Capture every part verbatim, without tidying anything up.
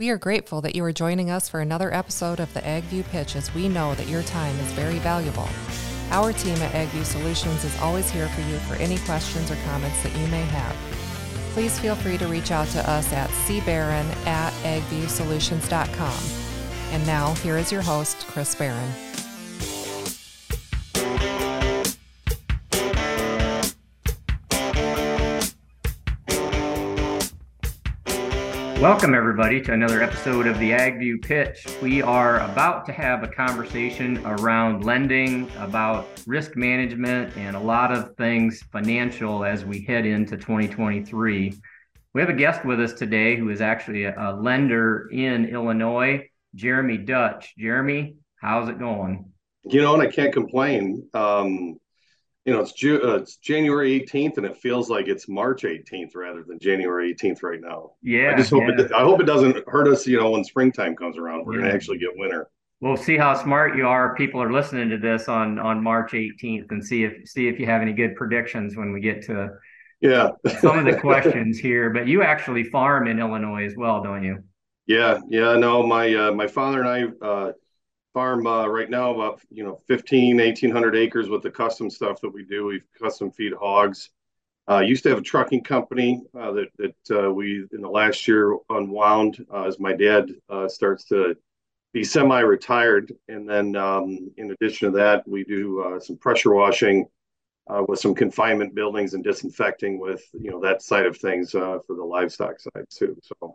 We are grateful that you are joining us for another episode of the AgView Pitch, as we know that your time is very valuable. Our team at AgView Solutions is always here for you for any questions or comments that you may have. Please feel free to reach out to us at c barron at agview solutions dot com. And now, here is your host, Chris Barron. Welcome, everybody, to another episode of the AgView Pitch. We are about to have a conversation around lending, about risk management, and a lot of things financial as we head into twenty twenty-three. We have a guest with us today who is actually a, a lender in Illinois, Jeremy Doetch. Jeremy, how's it going? You know, and I can't complain. Um, you know, it's, Ju- uh, it's January eighteenth, and it feels like it's March eighteenth rather than January eighteenth right now. Yeah. I just hope, yeah. It, I hope it doesn't hurt us, you know, when springtime comes around. We're yeah. going to actually get winter. We'll see how smart you are. People are listening to this on, on March eighteenth, and see if see if you have any good predictions when we get to yeah. some of the questions here. But you actually farm in Illinois as well, don't you? Yeah. Yeah. No, my uh, my father and I uh, farm uh, right now about, you know, fifteen, eighteen hundred acres with the custom stuff that we do. We custom feed hogs. Uh, used to have a trucking company uh, that, that uh, we in the last year unwound uh, as my dad uh, starts to be semi-retired. And then um, in addition to that, we do uh, some pressure washing uh, with some confinement buildings and disinfecting with, you know, that side of things uh, for the livestock side too. So.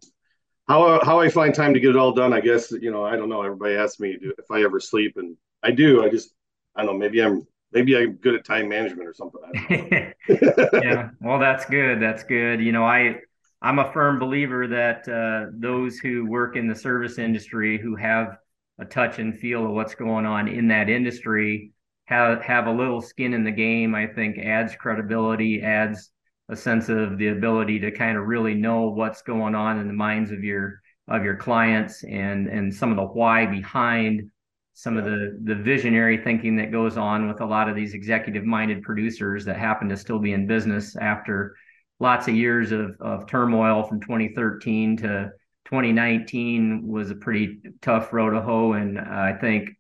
How how I find time to get it all done, I guess, you know, I don't know. Everybody asks me if I ever sleep, and I do. I just, I don't know, maybe I'm, maybe I'm good at time management or something. I don't know. Yeah, well, that's good. That's good. You know, I, I'm a firm believer that uh, those who work in the service industry, who have a touch and feel of what's going on in that industry, have, have a little skin in the game. I think adds credibility, adds a sense of the ability to kind of really know what's going on in the minds of your of your clients, and and some of the why behind some of the the visionary thinking that goes on with a lot of these executive-minded producers that happen to still be in business after lots of years of of turmoil. From twenty thirteen to twenty nineteen was a pretty tough road to hoe, and I think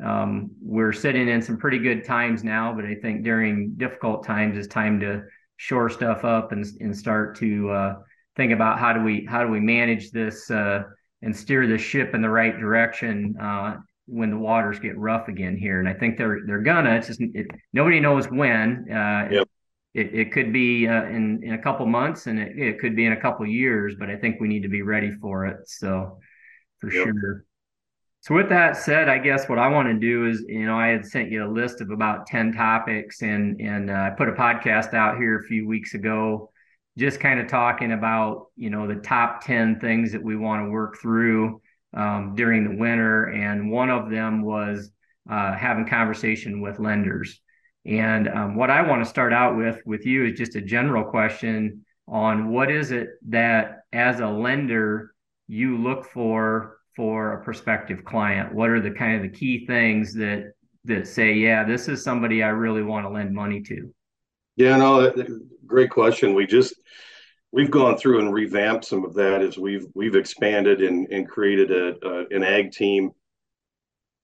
um, we're sitting in some pretty good times now, but I think during difficult times it's time to shore stuff up and and start to uh, think about how do we how do we manage this uh, and steer the ship in the right direction uh, when the waters get rough again here. And I think they're they're gonna. It's just it, nobody knows when. Uh, yep. It it could be uh, in in a couple months, and it, it could be in a couple years. But I think we need to be ready for it. So for yep. sure. So with that said, I guess what I want to do is, you know, I had sent you a list of about ten topics, and and uh, I put a podcast out here a few weeks ago, just kind of talking about, you know, the top ten things that we want to work through um, during the winter. And one of them was uh, having conversation with lenders. And um, what I want to start out with with you is just a general question on what is it that as a lender you look for for a prospective client. What are the kind of the key things that that say, yeah, this is somebody I really want to lend money to? Yeah, no, that, great question. We just, we've gone through and revamped some of that as we've we've expanded and, and created a, a an ag team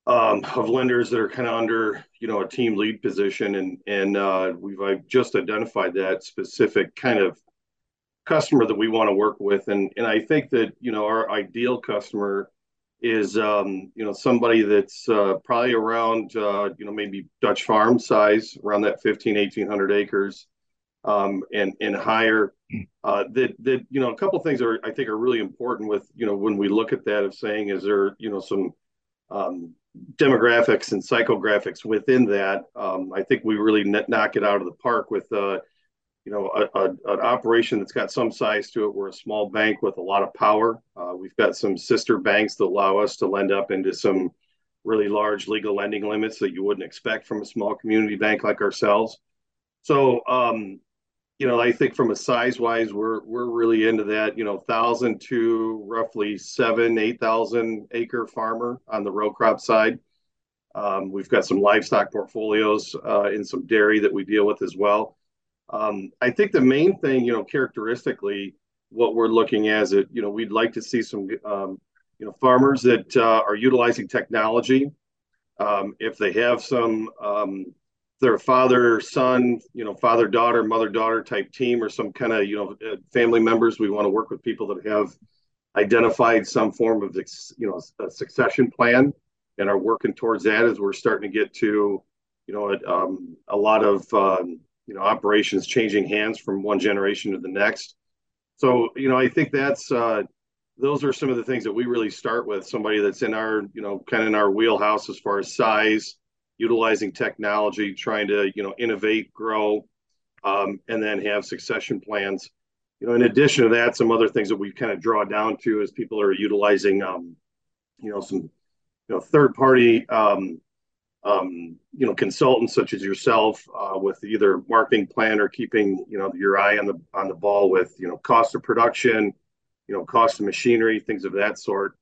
um, of lenders that are kind of under, you know, a team lead position. And, and uh, we've I've just identified that specific kind of customer that we want to work with. And, and I think that, you know, our ideal customer is, um, you know, somebody that's uh, probably around, uh, you know, maybe Dutch farm size, around that fifteen, eighteen hundred acres um, and, and higher. Uh, that, that, you know, a couple of things are, I think, are really important with, you know, when we look at that of saying, is there, you know, some um, demographics and psychographics within that. Um, I think we really knock it out of the park with, uh, you know, a, a, an operation that's got some size to it. We're a small bank with a lot of power. Uh, we've got some sister banks that allow us to lend up into some really large legal lending limits that you wouldn't expect from a small community bank like ourselves. So, um, you know, I think from a size-wise, we're we're really into that, you know, one thousand to roughly seven, eight thousand acre farmer on the row crop side. Um, we've got some livestock portfolios uh, and some dairy that we deal with as well. Um, I think the main thing, you know, characteristically what we're looking at is that, you know, we'd like to see some, um, you know, farmers that uh, are utilizing technology. Um, if they have some, um, their father, son, you know, father, daughter, mother, daughter type team, or some kind of, you know, family members, we want to work with people that have identified some form of, you know, a succession plan and are working towards that as we're starting to get to, you know, a, um, a lot of, um, you know, operations changing hands from one generation to the next. So, you know, I think that's, uh, those are some of the things that we really start with, somebody that's in our, you know, kind of in our wheelhouse as far as size, utilizing technology, trying to, you know, innovate, grow, um, and then have succession plans. You know, in addition to that, some other things that we kind of draw down to is people are utilizing, um, you know, some, you know, third party, um, um, you know, consultants such as yourself uh, with either marketing plan or keeping, you know, your eye on the, on the ball with, you know, cost of production, you know, cost of machinery, things of that sort.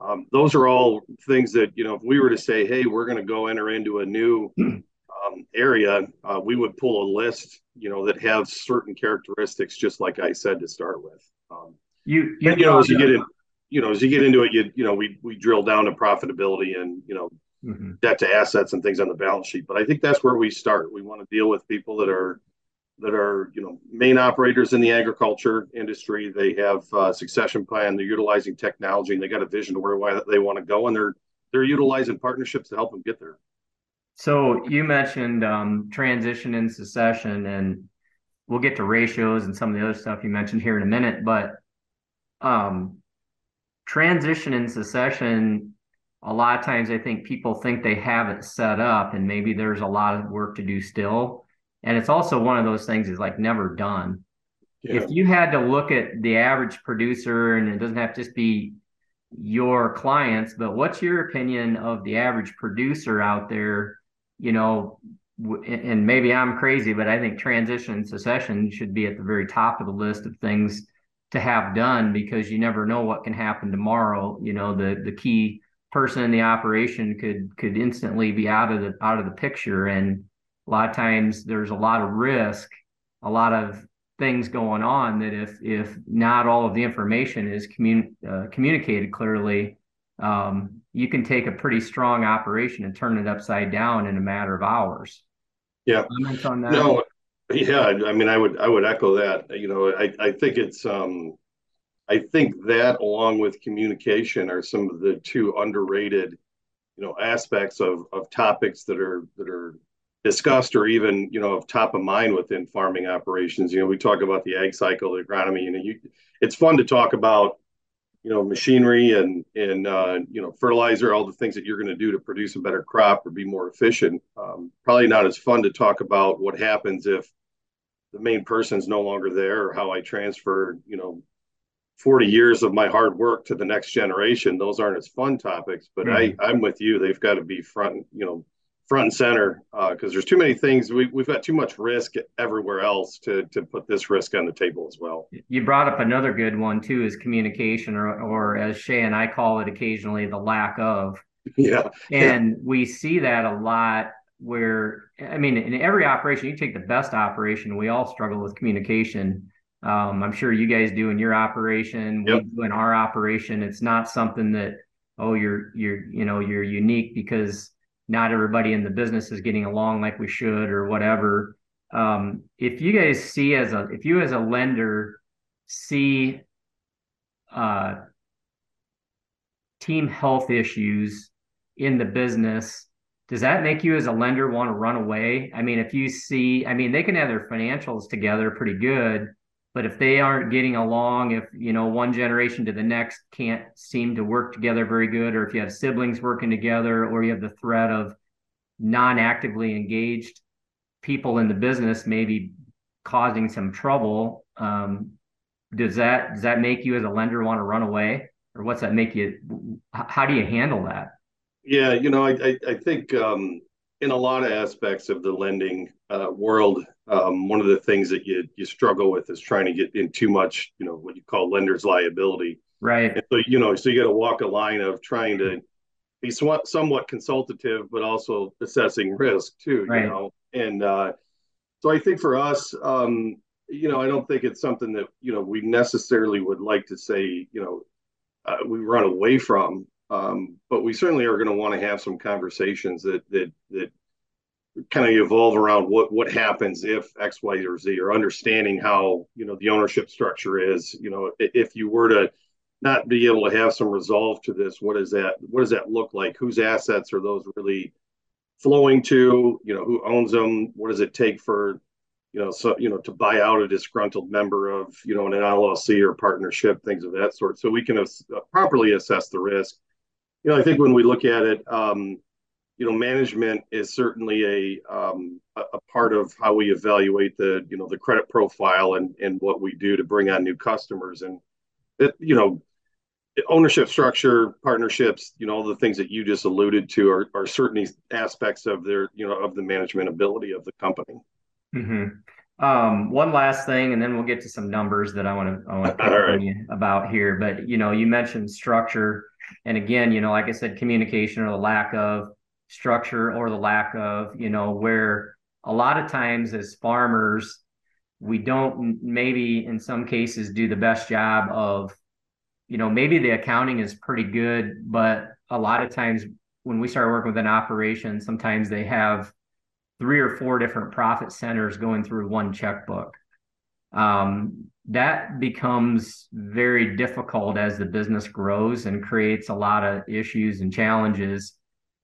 Um, those are all things that, you know, if we were to say, hey, we're going to go enter into a new um, area, uh, we would pull a list, you know, that have certain characteristics, just like I said, to start with. Um, you, you, and, you know, as you get in, you know, as you get into it, you, you know, we, we drill down to profitability and, you know, mm-hmm. debt to assets and things on the balance sheet. But I think that's where we start. We want to deal with people that are, that are, you know, main operators in the agriculture industry. They have uh, succession plan, they're utilizing technology, and they got a vision of where why they want to go, and they're they're utilizing partnerships to help them get there. So you mentioned um, transition and succession, and we'll get to ratios and some of the other stuff you mentioned here in a minute, but um, transition and succession, a lot of times I think people think they have it set up, and maybe there's a lot of work to do still. And it's also one of those things is like never done. Yeah. If you had to look at the average producer, and it doesn't have to just be your clients, but what's your opinion of the average producer out there? You know, and maybe I'm crazy, but I think transition and succession should be at the very top of the list of things to have done, because you never know what can happen tomorrow. You know, the the key person in the operation could could instantly be out of the out of the picture. And a lot of times there's a lot of risk, a lot of things going on that if if not all of the information is commun- uh, communicated clearly, um, you can take a pretty strong operation and turn it upside down in a matter of hours. Yeah. Comments on that? No, yeah, I mean, I would I would echo that. You know, I, I think it's, um, I think that along with communication are some of the two underrated, you know, aspects of of topics that are that are discussed or even, you know, of top of mind within farming operations. You know, we talk about the ag cycle, the agronomy, you know, you, it's fun to talk about, you know, machinery and, and uh, you know, fertilizer, all the things that you're going to do to produce a better crop or be more efficient. Um, probably not as fun to talk about what happens if the main person's no longer there, or how I transfer, you know, forty years of my hard work to the next generation. Those aren't as fun topics, but mm-hmm. I, I'm with you. They've got to be front, you know, front and center, because uh, there's too many things. We, we've got too much risk everywhere else to to put this risk on the table as well. You brought up another good one too, is communication, or, or as Shay and I call it occasionally, the lack of. Yeah. And we see that a lot where, I mean, in every operation, you take the best operation, we all struggle with communication. Um, I'm sure you guys do in your operation, yep. We do in our operation. It's not something that, oh, you're, you're, you know, you're unique because not everybody in the business is getting along like we should or whatever. Um, if you guys see as a, if you as a lender see uh, team health issues in the business, does that make you as a lender want to run away? I mean, if you see, I mean, they can have their financials together pretty good, but if they aren't getting along, if, you know, one generation to the next can't seem to work together very good, or if you have siblings working together, or you have the threat of non-actively engaged people in the business maybe causing some trouble, um, does that does that make you as a lender want to run away? Or what's that make you, how do you handle that? Yeah, you know, I, I, I think um, in a lot of aspects of the lending uh, world, Um, one of the things that you you struggle with is trying to get in too much, you know, what you call lender's liability. Right. And so, you know, so you got to walk a line of trying to be sw- somewhat consultative, but also assessing risk too, right. You know? And uh, so I think for us, um, you know, I don't think it's something that, you know, we necessarily would like to say, you know, uh, we run away from, um, but we certainly are going to want to have some conversations that, that, that kind of evolve around what, what happens if X, Y, or Z, or understanding how, you know, the ownership structure is, you know, if you were to not be able to have some resolve to this, what is that, what does that look like? Whose assets are those really flowing to? You know, who owns them? What does it take for, you know, so, you know, to buy out a disgruntled member of, you know, an L L C or partnership, things of that sort. So we can as- properly assess the risk. You know, I think when we look at it, um, you know, management is certainly a, um, a part of how we evaluate the, you know, the credit profile and, and what we do to bring on new customers. And, it, you know, ownership structure, partnerships, you know, all the things that you just alluded to are, are certainly aspects of their, you know, of the management ability of the company. Mm-hmm. Um, one last thing, and then we'll get to some numbers that I want to I want to talk right. you about here. But, you know, you mentioned structure. And again, you know, like I said, communication or the lack of structure or the lack of, you know, where a lot of times as farmers, we don't maybe in some cases do the best job of, you know, maybe the accounting is pretty good, but a lot of times when we start working with an operation, sometimes they have three or four different profit centers going through one checkbook. Um, that becomes very difficult as the business grows and creates a lot of issues and challenges.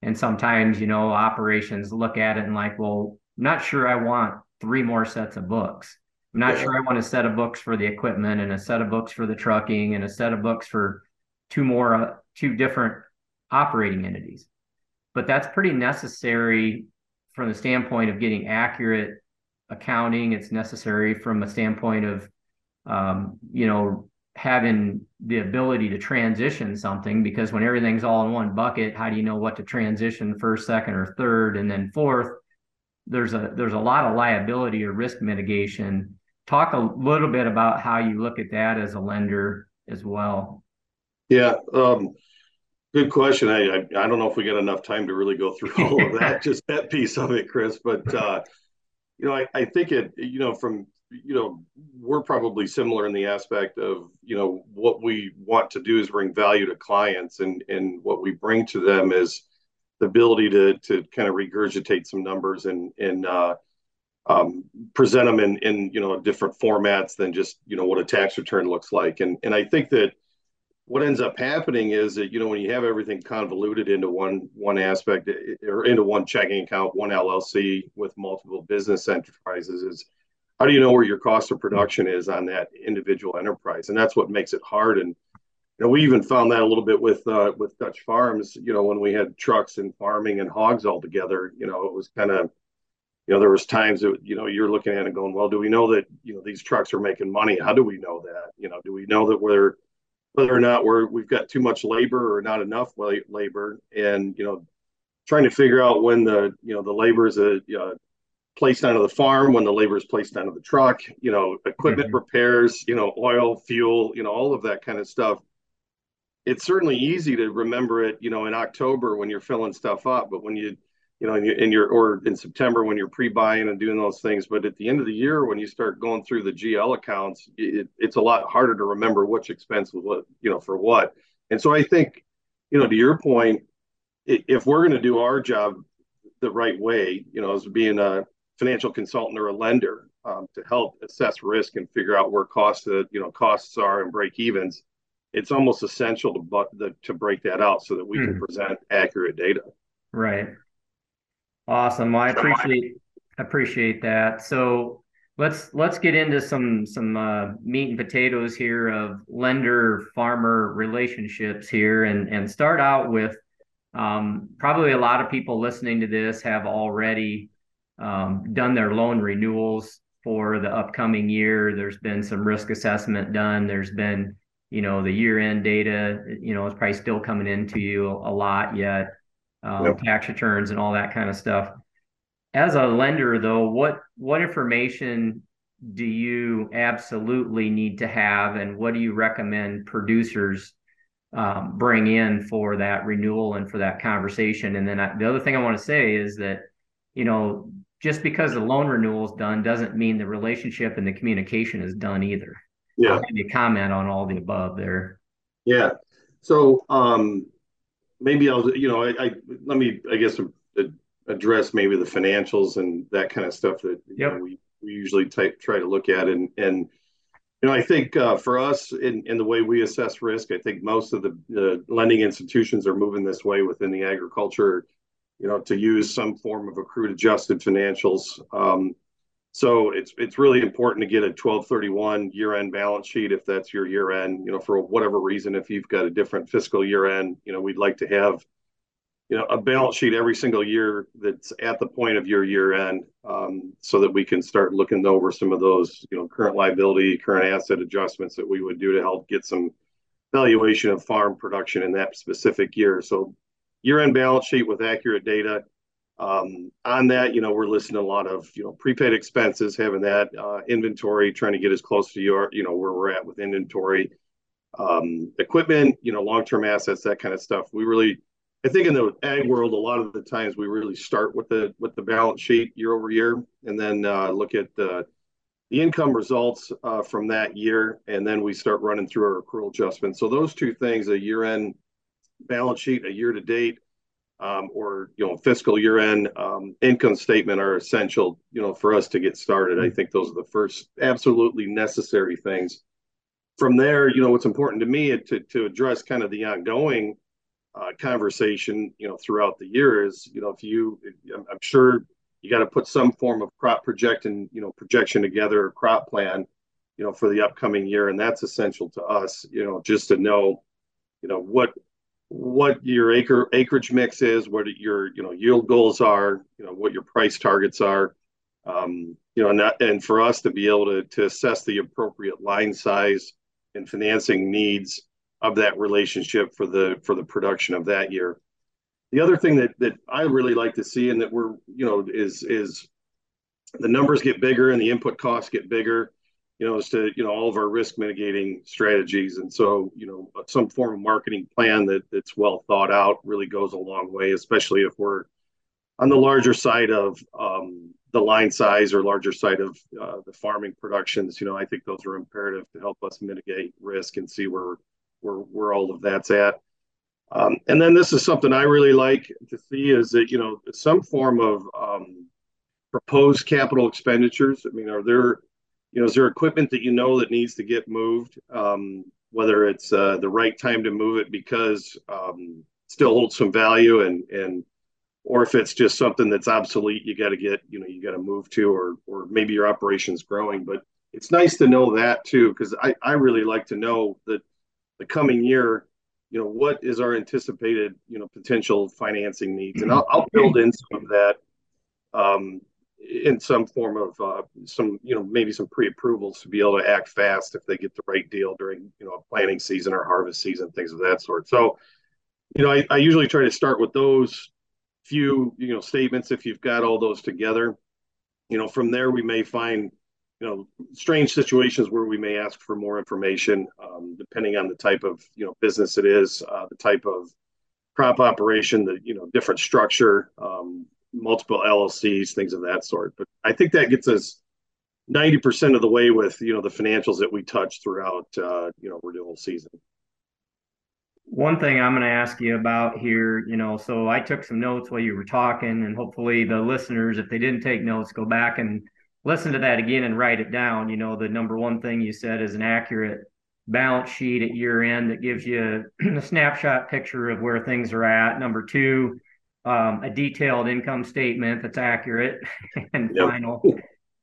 And sometimes, you know, operations look at it and like, well, I'm not sure I want three more sets of books. I'm not yeah. sure I want a set of books for the equipment and a set of books for the trucking and a set of books for two more, uh, two different operating entities. But that's pretty necessary from the standpoint of getting accurate accounting. It's necessary from a standpoint of, um, you know, having the ability to transition something, because when everything's all in one bucket, how do you know what to transition first, second, or third, and then fourth? There's a there's a lot of liability or risk mitigation. Talk a little bit about how you look at that as a lender as well. Yeah. Um... Good question. I, I I don't know if we got enough time to really go through all of that, just that piece of it, Chris. But, uh, you know, I, I think it, you know, from, you know, we're probably similar in the aspect of, you know, what we want to do is bring value to clients, and, and what we bring to them is the ability to to kind of regurgitate some numbers and, and uh, um, present them in, in, you know, different formats than just, you know, what a tax return looks like. And and I think that what ends up happening is that, you know, when you have everything convoluted into one one aspect or into one checking account, one L L C with multiple business enterprises, is how do you know where your cost of production is on that individual enterprise? And that's what makes it hard. And, you know, we even found that a little bit with uh, with Dutch Farms, you know, when we had trucks and farming and hogs all together, you know, it was kind of, you know, there was times that, you know, you're looking at it going, well, do we know that, you know, these trucks are making money? How do we know that? You know, do we know that we're, whether or not we're, we've got too much labor or not enough labor, and, you know, trying to figure out when the, you know, the labor is a, uh, placed onto the farm, when the labor is placed onto the truck, you know, equipment mm-hmm. repairs, you know, oil, fuel, you know, all of that kind of stuff. It's certainly easy to remember it, you know, in October when you're filling stuff up, but when you, you know, in your, in your or in September when you're pre-buying and doing those things. But at the end of the year, when you start going through the G L accounts, it, it's a lot harder to remember which expense was what, you know, for what. And so I think, you know, to your point, if we're going to do our job the right way, you know, as being a financial consultant or a lender, um, to help assess risk and figure out where costs, uh, you know, costs are and break evens, it's almost essential to but the, to break that out so that we mm-hmm. can present accurate data. Right. Awesome. Well, I appreciate appreciate that. So let's let's get into some some uh, meat and potatoes here of lender farmer relationships here, and and start out with um, probably a lot of people listening to this have already um, done their loan renewals for the upcoming year. There's been some risk assessment done. There's been, you know, the year end data. You know, it's probably still coming into you a lot yet. Um, yep. Tax returns and all that kind of stuff. As a lender, though, what what information do you absolutely need to have, and what do you recommend producers um, bring in for that renewal and for that conversation? And then I, the other thing I want to say is that, you know, just because the loan renewal is done doesn't mean the relationship and the communication is done either. Yeah. Maybe comment on all the above there. Yeah. So um, maybe I'll, you know, I, I let me, I guess, uh, address maybe the financials and that kind of stuff that yep. you know, we, we usually type, try to look at. And, and you know, I think uh, for us in, in the way we assess risk, I think most of the uh, lending institutions are moving this way within the agriculture, you know, to use some form of accrued adjusted financials. Um, so it's it's really important to get a twelve thirty-one year-end balance sheet if that's your year-end, you know, for whatever reason. If you've got a different fiscal year-end, you know, we'd like to have, you know, a balance sheet every single year that's at the point of your year-end, um, so that we can start looking over some of those, you know, current liability, current asset adjustments that we would do to help get some valuation of farm production in that specific year. So year-end balance sheet with accurate data. Um, on that, you know, we're listing a lot of, you know, prepaid expenses, having that uh, inventory, trying to get as close to your, you know, where we're at with inventory, um, equipment, you know, long-term assets, that kind of stuff. We really, I think in the ag world, a lot of the times we really start with the with the balance sheet year over year, and then uh, look at the, the income results uh, from that year, and then we start running through our accrual adjustments. So those two things, a year-end balance sheet, a year-to-date, um, or, you know, fiscal year-end um, income statement are essential, you know, for us to get started. I think those are the first absolutely necessary things. From there, you know, what's important to me to, to address kind of the ongoing Uh, conversation, you know, throughout the year is, you know, if you, if, I'm, I'm sure you got to put some form of crop projecting, you know, projection together, crop plan, you know, for the upcoming year. And that's essential to us, you know, just to know, you know, what, what your acre acreage mix is, what your, you know, yield goals are, you know, what your price targets are, um, you know, and that, and for us to be able to, to assess the appropriate line size and financing needs of that relationship for the for the production of that year. The other thing that that I really like to see, and that we're, you know, is is the numbers get bigger and the input costs get bigger, you know, as to, you know, all of our risk mitigating strategies. And so, you know, some form of marketing plan that that's well thought out really goes a long way, especially if we're on the larger side of um, the line size or larger side of uh, the farming productions. You know, I think those are imperative to help us mitigate risk and see where Where, where all of that's at. Um, and then this is something I really like to see is that, you know, some form of um, proposed capital expenditures. I mean, are there, you know, is there equipment that you know that needs to get moved, um, whether it's uh, the right time to move it because um, still holds some value, and, and or if it's just something that's obsolete, you got to get, you know, you got to move to, or, or maybe your operation's growing. But it's nice to know that too, because I, I really like to know that the coming year, you know, what is our anticipated, you know, potential financing needs? And I'll, I'll build in some of that um, in some form of uh, some, you know, maybe some pre-approvals to be able to act fast if they get the right deal during, you know, a planting season or harvest season, things of that sort. So, you know, I, I usually try to start with those few, you know, statements if you've got all those together. You know, from there we may find, you know, strange situations where we may ask for more information, um, depending on the type of, you know, business it is, uh, the type of crop operation, the, you know, different structure, um, multiple L L Cs, things of that sort. But I think that gets us ninety percent of the way with, you know, the financials that we touch throughout, uh, you know, renewal season. One thing I'm going to ask you about here, you know, so I took some notes while you were talking, and hopefully the listeners, if they didn't take notes, go back and listen to that again and write it down. You know, the number one thing you said is an accurate balance sheet at year end that gives you a snapshot picture of where things are at. Number two, um, a detailed income statement that's accurate and yep. final.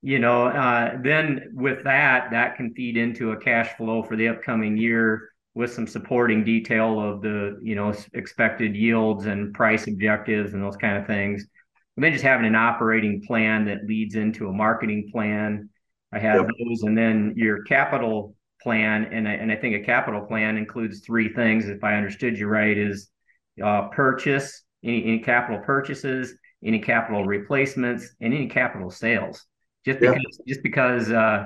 You know, uh, then with that, that can feed into a cash flow for the upcoming year with some supporting detail of the, you know, expected yields and price objectives and those kind of things. And then just having an operating plan that leads into a marketing plan. I have yep. those. And then your capital plan. And I, and I think a capital plan includes three things, if I understood you right, is uh, purchase, any, any capital purchases, any capital replacements, and any capital sales. Just yep. because just because uh,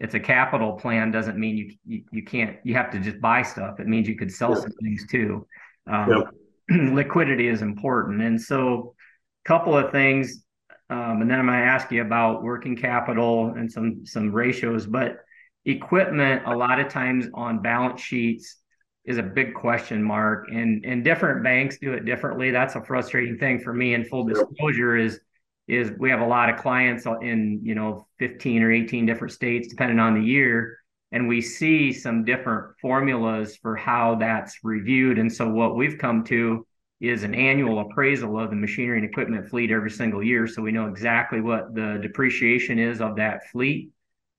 it's a capital plan doesn't mean you, you you can't, you have to just buy stuff. It means you could sell yep. some things too. Um, yep. Liquidity is important. And so, couple of things Um, and then I'm going to ask you about working capital and some, some ratios, but equipment a lot of times on balance sheets is a big question mark, and, and different banks do it differently. That's a frustrating thing for me. And full disclosure is, is we have a lot of clients in, you know, fifteen or eighteen different states, depending on the year. And we see some different formulas for how that's reviewed. And so what we've come to is an annual appraisal of the machinery and equipment fleet every single year. So we know exactly what the depreciation is of that fleet.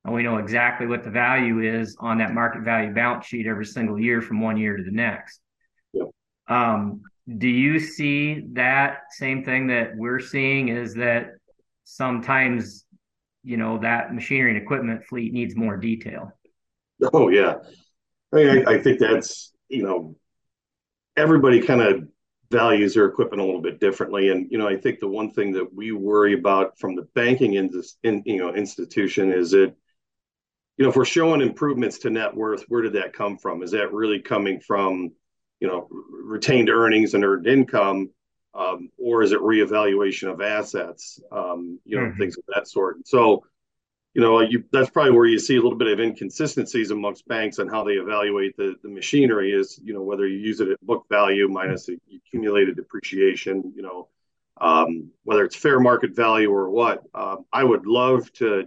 And we know exactly what the value is on that market value balance sheet every single year from one year to the next. Yep. Um, do you see that same thing that we're seeing, is that sometimes, you know, that machinery and equipment fleet needs more detail? Oh, yeah. I mean, I, I think that's, you know, everybody kind of values their equipment a little bit differently. And, you know, I think the one thing that we worry about from the banking in, in, you know, institution is that, you know, if we're showing improvements to net worth, where did that come from? Is that really coming from, you know, retained earnings and earned income, um, or is it reevaluation of assets, um, you know, mm-hmm. things of that sort. And so, you know, you, that's probably where you see a little bit of inconsistencies amongst banks on how they evaluate the, the machinery is, you know, whether you use it at book value minus the accumulated depreciation, you know, um, whether it's fair market value or what. Um, I would love to,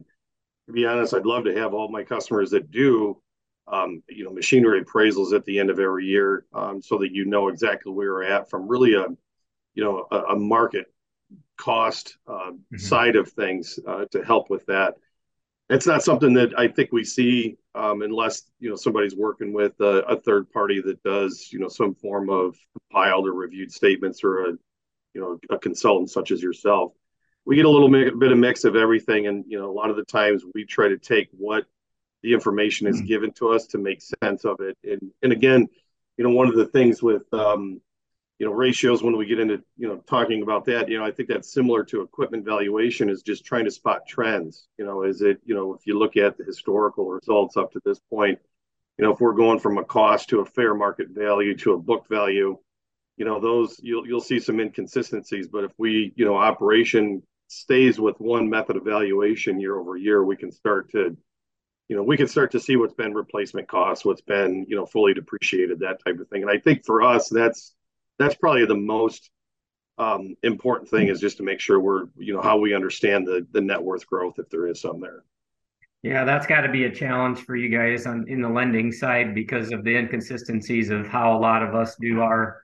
to be honest, I'd love to have all my customers that do, um, you know, machinery appraisals at the end of every year, um, so that you know exactly where we're at from really a, you know, a, a market cost uh, mm-hmm. side of things uh, to help with that. It's not something that I think we see um, unless, you know, somebody's working with a, a third party that does, you know, some form of compiled or reviewed statements, or a, you know, a consultant such as yourself. We get a little mi- bit of mix of everything. And, you know, a lot of the times we try to take what the information is mm-hmm. given to us to make sense of it. And, and again, you know, one of the things with, um, you know, ratios, when we get into, you know, talking about that, you know, I think that's similar to equipment valuation, is just trying to spot trends. You know, is it, you know, if you look at the historical results up to this point, you know, if we're going from a cost to a fair market value to a book value, you know, those you'll, you'll see some inconsistencies. But if we, you know, operation stays with one method of valuation year over year, we can start to, you know, we can start to see what's been replacement costs, what's been, you know, fully depreciated, that type of thing. And I think for us, that's, That's probably the most um, important thing, is just to make sure we're, you know, how we understand the the net worth growth, if there is some there. Yeah, that's got to be a challenge for you guys on in the lending side, because of the inconsistencies of how a lot of us do our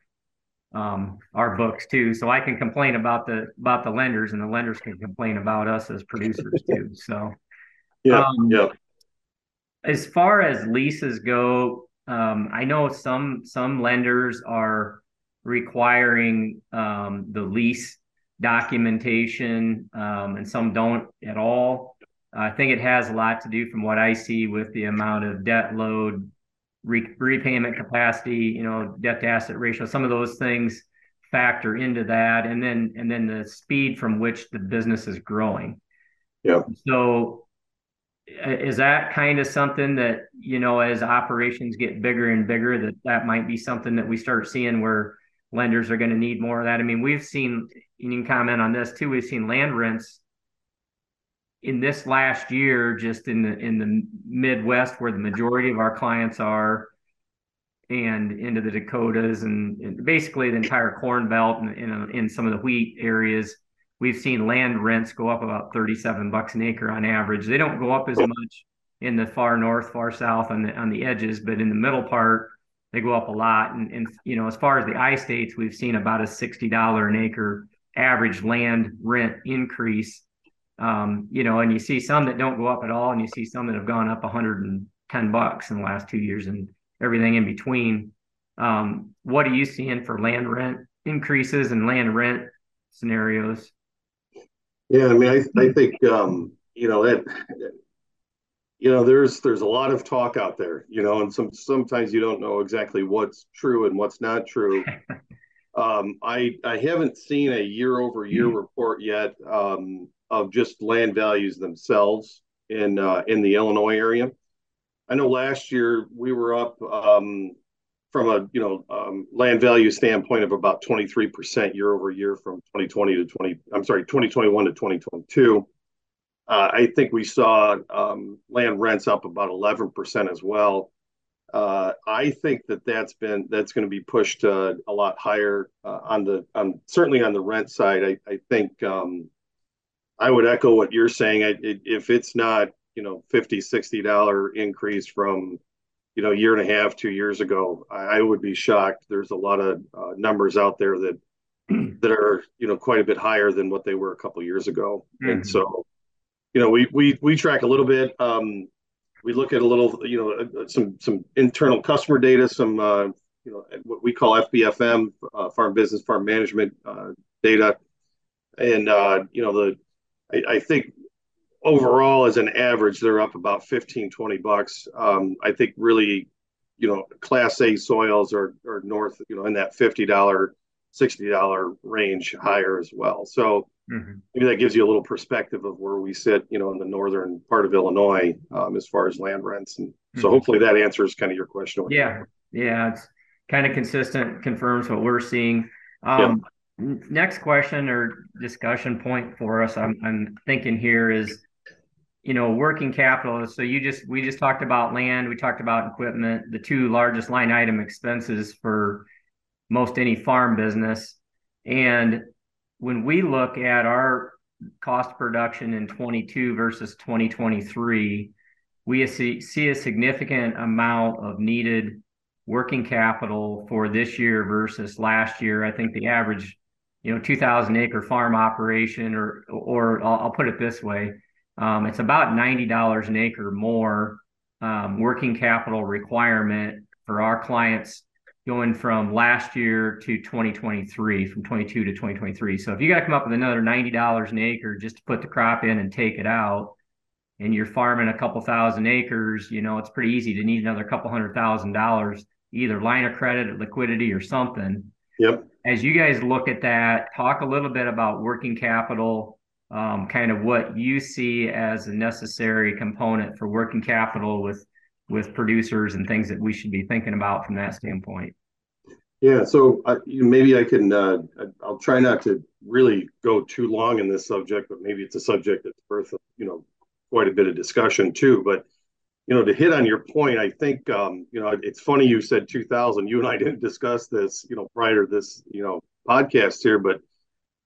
um, our books too. So I can complain about the about the lenders, and the lenders can complain about us as producers too. So yeah, um, yeah. As far as leases go, um, I know some some lenders are requiring um, the lease documentation, um, and some don't at all. I think it has a lot to do, from what I see, with the amount of debt load, re- repayment capacity, you know, debt to asset ratio. Some of those things factor into that, and then and then the speed from which the business is growing. Yeah. So, is that kind of something that, you know, as operations get bigger and bigger, that that might be something that we start seeing where lenders are going to need more of that? I mean, we've seen, and you can comment on this too, we've seen land rents in this last year, just in the in the Midwest, where the majority of our clients are, and into the Dakotas, and, and basically the entire Corn Belt, and in, in some of the wheat areas, we've seen land rents go up about thirty-seven bucks an acre on average. They don't go up as much in the far north, far south, on the on the edges, but in the middle part, they go up a lot. And, and you know, as far as the I-states, we've seen about a sixty dollars an acre average land rent increase. Um, you know, and you see some that don't go up at all, and you see some that have gone up one hundred ten bucks in the last two years and everything in between. Um, what are you seeing for land rent increases and land rent scenarios? Yeah, I mean, I, I think, um, you know, that, you know, there's there's a lot of talk out there, you know, and some sometimes you don't know exactly what's true and what's not true. um, I I haven't seen a year over year report yet um, of just land values themselves in uh, in the Illinois area. I know last year we were up, um, from a you know um, land value standpoint of about twenty-three percent year over year from twenty twenty to twenty. I'm sorry, twenty twenty-one to twenty twenty-two. Uh, I think we saw um, land rents up about eleven percent as well. Uh, I think that that's been that's going to be pushed uh, a lot higher uh, on the on certainly on the rent side. I I think um, I would echo what you're saying. I, it, if it's not you know fifty, sixty dollar increase from you know, year and a half, two years ago, I, I would be shocked. There's a lot of uh, numbers out there that that are, you know, quite a bit higher than what they were a couple of years ago. Mm-hmm. And so, you know, we we we track a little bit. Um, we look at a little, you know, some some internal customer data, some uh, you know what we call F B F M, uh, farm business farm management uh, data, and uh, you know the I, I think. Overall, as an average, they're up about fifteen, twenty bucks. Um, I think really, you know, Class A soils are, are north, you know, in that fifty, sixty dollar range higher as well. So mm-hmm. maybe that gives you a little perspective of where we sit, you know, in the northern part of Illinois um, as far as land rents. And so mm-hmm. hopefully that answers kind of your question. Yeah. Yeah. It's kind of consistent, confirms what we're seeing. Um, yeah. Next question or discussion point for us, I'm, I'm thinking here is, you know, working capital. So you just, we just talked about land. We talked about equipment, the two largest line item expenses for most any farm business. And when we look at our cost production in twenty-two versus twenty twenty-three, we see a significant amount of needed working capital for this year versus last year. I think the average, you know, two thousand acre farm operation, or, or I'll, I'll put it this way. Um, it's about ninety dollars an acre more um, working capital requirement for our clients going from last year to twenty twenty-three, from twenty-two to twenty twenty-three. So if you got to come up with another ninety dollars an acre just to put the crop in and take it out, and you're farming a couple thousand acres, you know, it's pretty easy to need another couple hundred thousand dollars, either line of credit or liquidity or something. Yep. As you guys look at that, talk a little bit about working capital. Um, kind of what you see as a necessary component for working capital with with producers and things that we should be thinking about from that standpoint. Yeah, so I, you know, maybe I can, uh, I'll try not to really go too long in this subject, but maybe it's a subject that's worth, you know, quite a bit of discussion too. But, you know, to hit on your point, I think, um, you know, it's funny you said two thousand, you and I didn't discuss this, you know, prior to this, you know, podcast here, but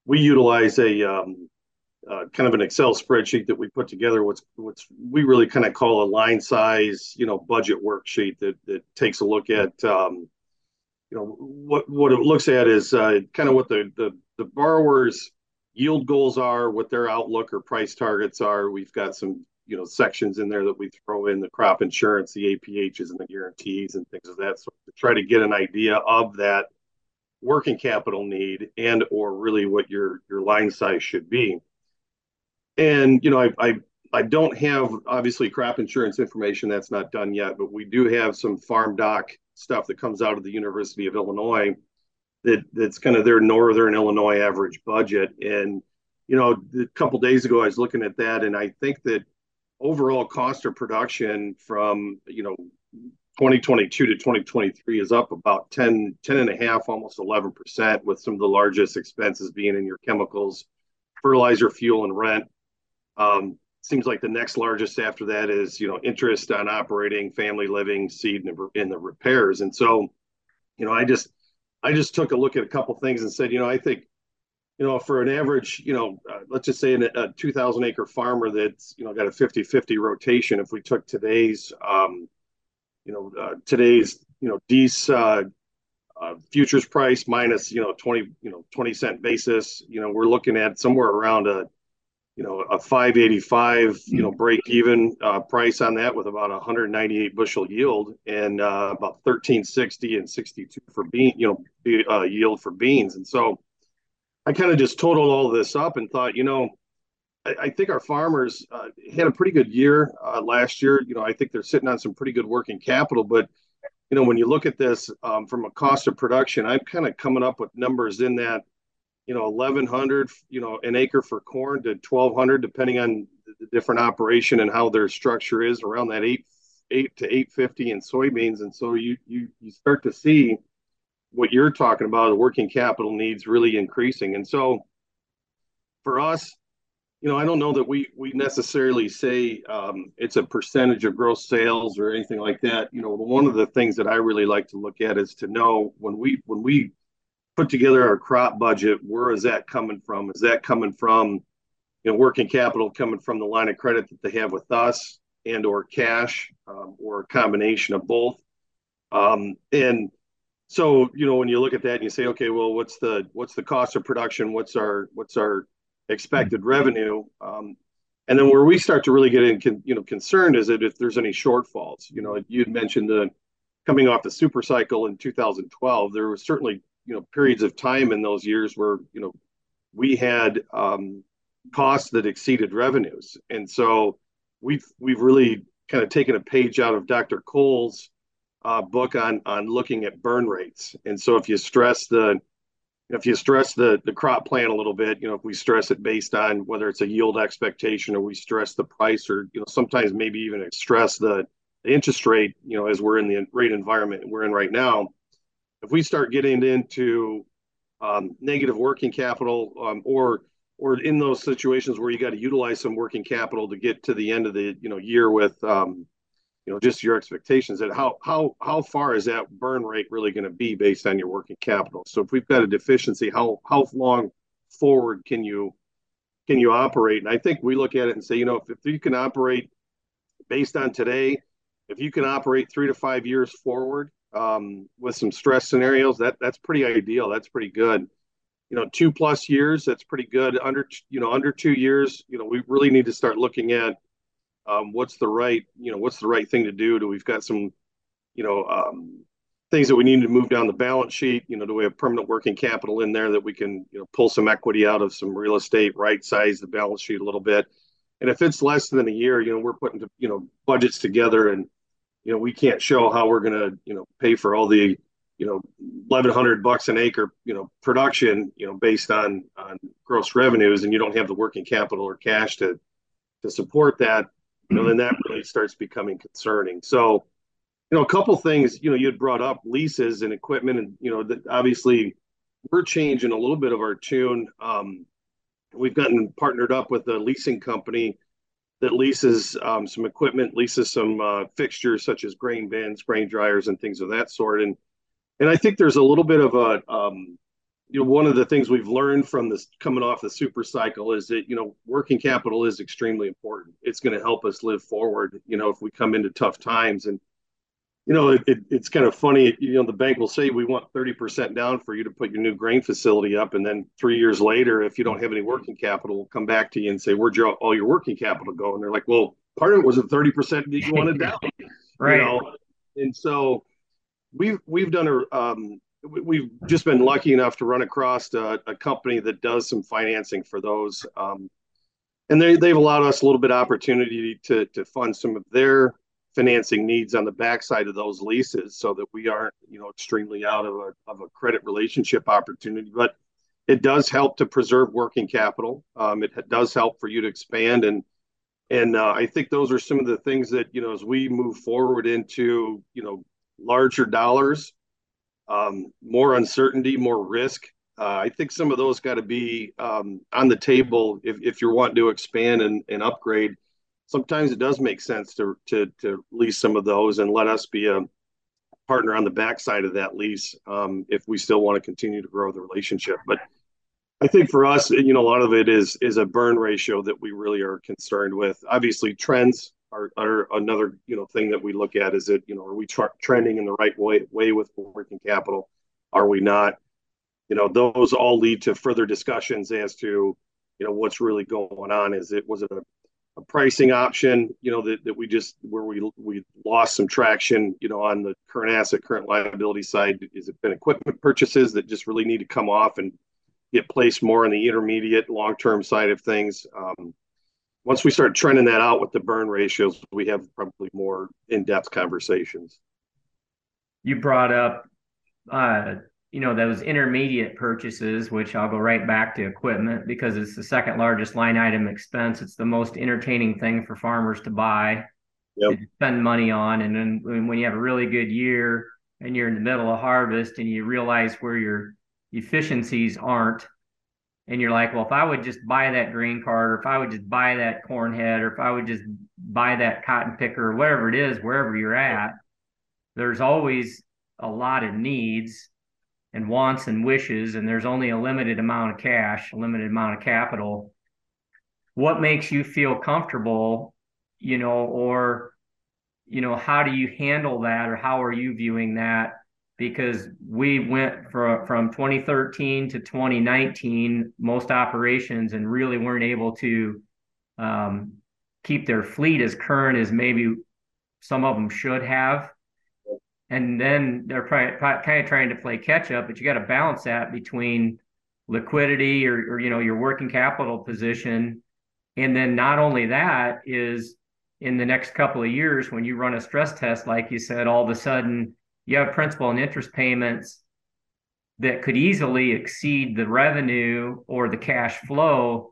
we utilize a, um, Uh, kind of an Excel spreadsheet that we put together. What's what's we really kind of call a line size, you know, budget worksheet that that takes a look at, um, you know, what what it looks at is uh, kind of what the, the the borrower's yield goals are, what their outlook or price targets are. We've got some you know sections in there that we throw in the crop insurance, the A P Hs, and the guarantees and things of that sort to try to get an idea of that working capital need and or really what your your line size should be. And, you know, I, I I don't have, obviously, crop insurance information. That's not done yet, but we do have some farm doc stuff that comes out of the University of Illinois that, that's kind of their northern Illinois average budget. And, you know, a couple of days ago, I was looking at that, and I think that overall cost of production from, you know, twenty twenty-two to twenty twenty-three is up about ten, ten and a half, almost eleven percent, with some of the largest expenses being in your chemicals, fertilizer, fuel, and rent. Um, seems like the next largest after that is, you know, interest on operating, family living, seed, and, and the repairs. And so, you know, I just, I just took a look at a couple things and said, you know, I think, you know, for an average, you know, uh, let's just say an, a two thousand acre farmer that's, you know, got a fifty fifty rotation. If we took today's, um, you know, uh, today's, you know, these, uh, Uh, futures price minus, you know, twenty, you know, twenty cent basis, you know, we're looking at somewhere around a, you know, a five eighty-five, you know, break even uh, price on that with about one hundred ninety-eight bushel yield and uh, about thirteen sixty and sixty-two for bean, you know, uh, yield for beans. And so I kind of just totaled all this up and thought, you know, I, I think our farmers uh, had a pretty good year uh, last year. You know, I think they're sitting on some pretty good working capital, but you know, when you look at this um, from a cost of production, I'm kind of coming up with numbers in that, you know, eleven hundred, you know, an acre for corn to twelve hundred, depending on the different operation and how their structure is, around that eight eight to eight fifty in soybeans, and so you you you start to see what you're talking about, the working capital needs really increasing. And so for us, you know, I don't know that we we necessarily say um, it's a percentage of gross sales or anything like that. You know, one of the things that I really like to look at is to know when we when we put together our crop budget, where is that coming from? Is that coming from, you know, working capital coming from the line of credit that they have with us, and or cash, um, or a combination of both? Um, and so, you know, when you look at that and you say, okay, well, what's the what's the cost of production? What's our what's our expected revenue, um, and then where we start to really get in, con, you know, concerned is that if there's any shortfalls. You know, you'd mentioned the coming off the super cycle in two thousand twelve. There was certainly, you know, periods of time in those years where, you know, we had um, costs that exceeded revenues, and so we've we've really kind of taken a page out of Doctor Cole's uh, book on on looking at burn rates. And so if you stress the If you stress the, the crop plan a little bit, you know, if we stress it based on whether it's a yield expectation or we stress the price, or, you know, sometimes maybe even stress the, the interest rate, you know, as we're in the rate environment we're in right now, if we start getting into um, negative working capital um, or or in those situations where you got to utilize some working capital to get to the end of the, you know, year with, um, you know, just your expectations, that how how how far is that burn rate really going to be based on your working capital? So if we've got a deficiency, how how long forward can you can you operate? And I think we look at it and say, you know, if, if you can operate based on today, if you can operate three to five years forward um, with some stress scenarios, that that's pretty ideal. That's pretty good. You know, two plus years, that's pretty good. Under you know under two years, you know, we really need to start looking at. Um, what's the right, you know, what's the right thing to do? Do we've got some, you know, um, things that we need to move down the balance sheet? You know, do we have permanent working capital in there that we can, you know, pull some equity out of some real estate, right size the balance sheet a little bit? And if it's less than a year, you know, we're putting, you know, budgets together, and, you know, we can't show how we're going to, you know, pay for all the, you know, eleven hundred bucks an acre, you know, production, you know, based on, on gross revenues, and you don't have the working capital or cash to, to support that. You know, then that really starts becoming concerning. So, you know, a couple things, you know, you had brought up leases and equipment, and, you know, the, obviously we're changing a little bit of our tune. Um, we've gotten partnered up with a leasing company that leases um, some equipment, leases some uh, fixtures such as grain bins, grain dryers, and things of that sort. And and I think there's a little bit of a, um, you know, one of the things we've learned from this coming off the super cycle is that, you know, working capital is extremely important. It's going to help us live forward, you know, if we come into tough times. And, you know, it, it, it's kind of funny, you know, the bank will say we want thirty percent down for you to put your new grain facility up. And then three years later, if you don't have any working capital, we'll come back to you and say, where'd your, all your working capital go? And they're like, well, part of it was a thirty percent that you wanted down. Right. You know? And so we've, we've done a, um, we've just been lucky enough to run across a, a company that does some financing for those. Um, and they, they've allowed us a little bit of opportunity to, to fund some of their financing needs on the backside of those leases, so that we aren't, you know, extremely out of a, of a credit relationship opportunity. But it does help to preserve working capital. Um, it does help for you to expand. And, and uh, I think those are some of the things that, you know, as we move forward into, you know, larger dollars, Um, more uncertainty, more risk. Uh, I think some of those got to be um, on the table if, if you're wanting to expand and, and upgrade. Sometimes it does make sense to, to to lease some of those and let us be a partner on the backside of that lease um, if we still want to continue to grow the relationship. But I think for us, you know, a lot of it is is a burn ratio that we really are concerned with. Obviously, trends Are, are another, you know, thing that we look at is that, you know, are we tra- trending in the right way, way with working capital? Are we not? You know, those all lead to further discussions as to, you know, what's really going on. Is it, was it a, a pricing option, you know, that, that we just, where we we lost some traction, you know, on the current asset, current liability side? Is it been equipment purchases that just really need to come off and get placed more on the intermediate, long-term side of things? Um, Once we start trending that out with the burn ratios, we have probably more in-depth conversations. You brought up, uh, you know, those intermediate purchases, which I'll go right back to equipment because it's the second largest line item expense. It's the most entertaining thing for farmers to buy. yep. that you spend money on. And then when, when you have a really good year and you're in the middle of harvest and you realize where your efficiencies aren't, and you're like, well, if I would just buy that green card, or if I would just buy that corn head, or if I would just buy that cotton picker, or whatever it is, wherever you're at, there's always a lot of needs and wants and wishes, and there's only a limited amount of cash, a limited amount of capital. What makes you feel comfortable, you know, or, you know, how do you handle that, or how are you viewing that? Because we went for, from twenty thirteen to twenty nineteen, most operations, and really weren't able to um, keep their fleet as current as maybe some of them should have. And then they're probably, probably kind of trying to play catch up, but you got to balance that between liquidity or, or, you know, your working capital position. And then not only that is, in the next couple of years, when you run a stress test, like you said, all of a sudden you have principal and interest payments that could easily exceed the revenue or the cash flow.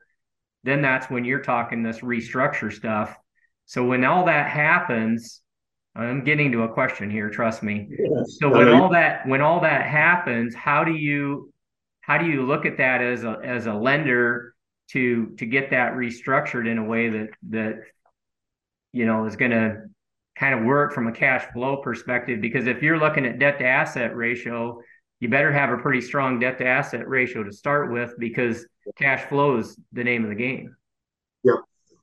Then that's when you're talking this restructure stuff. So when all that happens, I'm getting to a question here, trust me. Yes. So when all that when all that happens, how do you how do you look at that as a as a lender to to get that restructured in a way that that you know is going to kind of work from a cash flow perspective? Because if you're looking at debt to asset ratio, you better have a pretty strong debt to asset ratio to start with, because cash flow is the name of the game. Yeah,